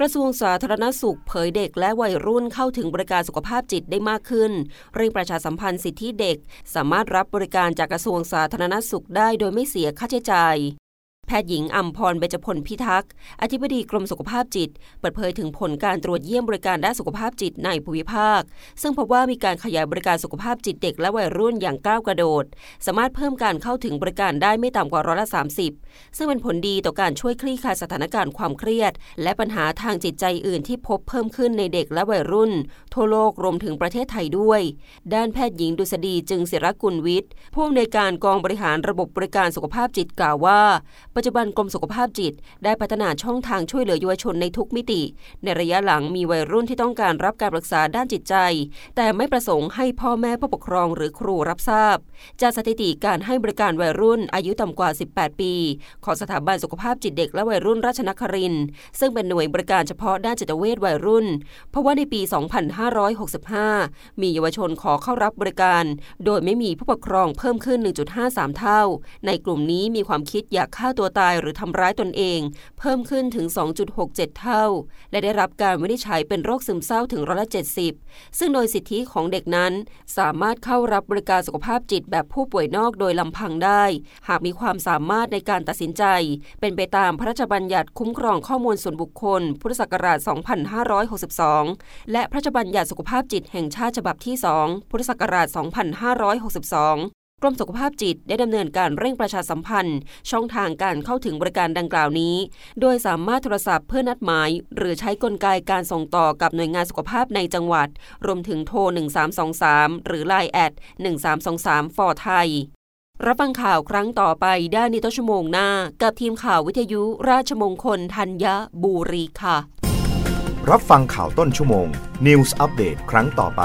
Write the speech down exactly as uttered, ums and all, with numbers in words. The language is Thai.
กระทรวงสาธารณสุขเผยเด็กและวัยรุ่นเข้าถึงบริการสุขภาพจิตได้มากขึ้นเร่งประชาสัมพันธ์สิทธิเด็กสามารถรับบริการจากกระทรวงสาธารณสุขได้โดยไม่เสียค่าใช้จ่ายแพทย์หญิงอัมพรเบญจพลพิทักษ์อธิบดีกรมสุขภาพจิตเปิดเผยถึงผลการตรวจเยี่ยมบริการด้านสุขภาพจิตในภูมิภาคซึ่งพบว่ามีการขยายบริการสุขภาพจิตเด็กและวัยรุ่นอย่างก้าวกระโดดสามารถเพิ่มการเข้าถึงบริการได้ไม่ต่ำกว่าร้อยละสามสิบซึ่งเป็นผลดีต่อการช่วยคลี่คลายสถานการณ์ความเครียดและปัญหาทางจิตใจอื่นที่พบเพิ่มขึ้นในเด็กและวัยรุ่นทั่วโลกรวมถึงประเทศไทยด้วยด้านแพทย์หญิงดุษฎีจึงศิรกุลวิทย์ผู้อำนวยการกองบริหารระบบบริการสุขภาพจิตกล่าวว่าปัจจุบันกรมสุขภาพจิตได้พัฒนาช่องทางช่วยเหลือเยาวชนในทุกมิติในระยะหลังมีวัยรุ่นที่ต้องการรับการปรึกษาด้านจิตใจแต่ไม่ประสงค์ให้พ่อแม่ผู้ปกครองหรือครูรับทราบจากสถิติการให้บริการวัยรุ่นอายุต่ำกว่าสิบแปดปีของสถาบันสุขภาพจิตเด็กและวัยรุ่นราชนครินทร์ซึ่งเป็นหน่วยบริการเฉพาะด้านจิตเวชวัยรุ่นเพราะว่าในปีสองพันห้าร้อยหกสิบห้ามีเยาวชนขอเข้ารับบริการโดยไม่มีผู้ปกครองเพิ่มขึ้น หนึ่งจุดห้าสาม เท่าในกลุ่มนี้มีความคิดอยากฆ่าตัวตายหรือทำร้ายตนเองเพิ่มขึ้นถึง สองจุดหกเจ็ด เท่าและได้รับการวินิจฉัยเป็นโรคซึมเศร้าถึงร้อยละเจ็ดสิบซึ่งโดยสิทธิของเด็กนั้นสามารถเข้ารับบริการสุขภาพจิตแบบผู้ป่วยนอกโดยลำพังได้หากมีความสามารถในการตัดสินใจเป็นไปตามพระราชบัญญัติคุ้มครองข้อมูลส่วนบุคคลพุทธศักราชสองพันห้าร้อยหกสิบสองและพระราชบัญญัติสุขภาพจิตแห่งชาติฉบับที่สองพุทธศักราชสองพันห้าร้อยหกสิบสองกรมสุขภาพจิตได้ดำเนินการเร่งประชาสัมพันธ์ช่องทางการเข้าถึงบริการดังกล่าวนี้โดยสามารถโทรศัพท์เพื่อนัดหมายหรือใช้กลไกการส่งต่อกับหน่วยงานสุขภาพในจังหวัดรวมถึงโทรหนึ่งสามสองสามหรือ ไลน์ แอท หนึ่งสามสองสาม for ไทยรับฟังข่าวครั้งต่อไปได้ในต้นชั่วโมงหน้ากับทีมข่าววิทยุราชมงคลธัญบุรีค่ะรับฟังข่าวต้นชั่วโมง News Update ครั้งต่อไป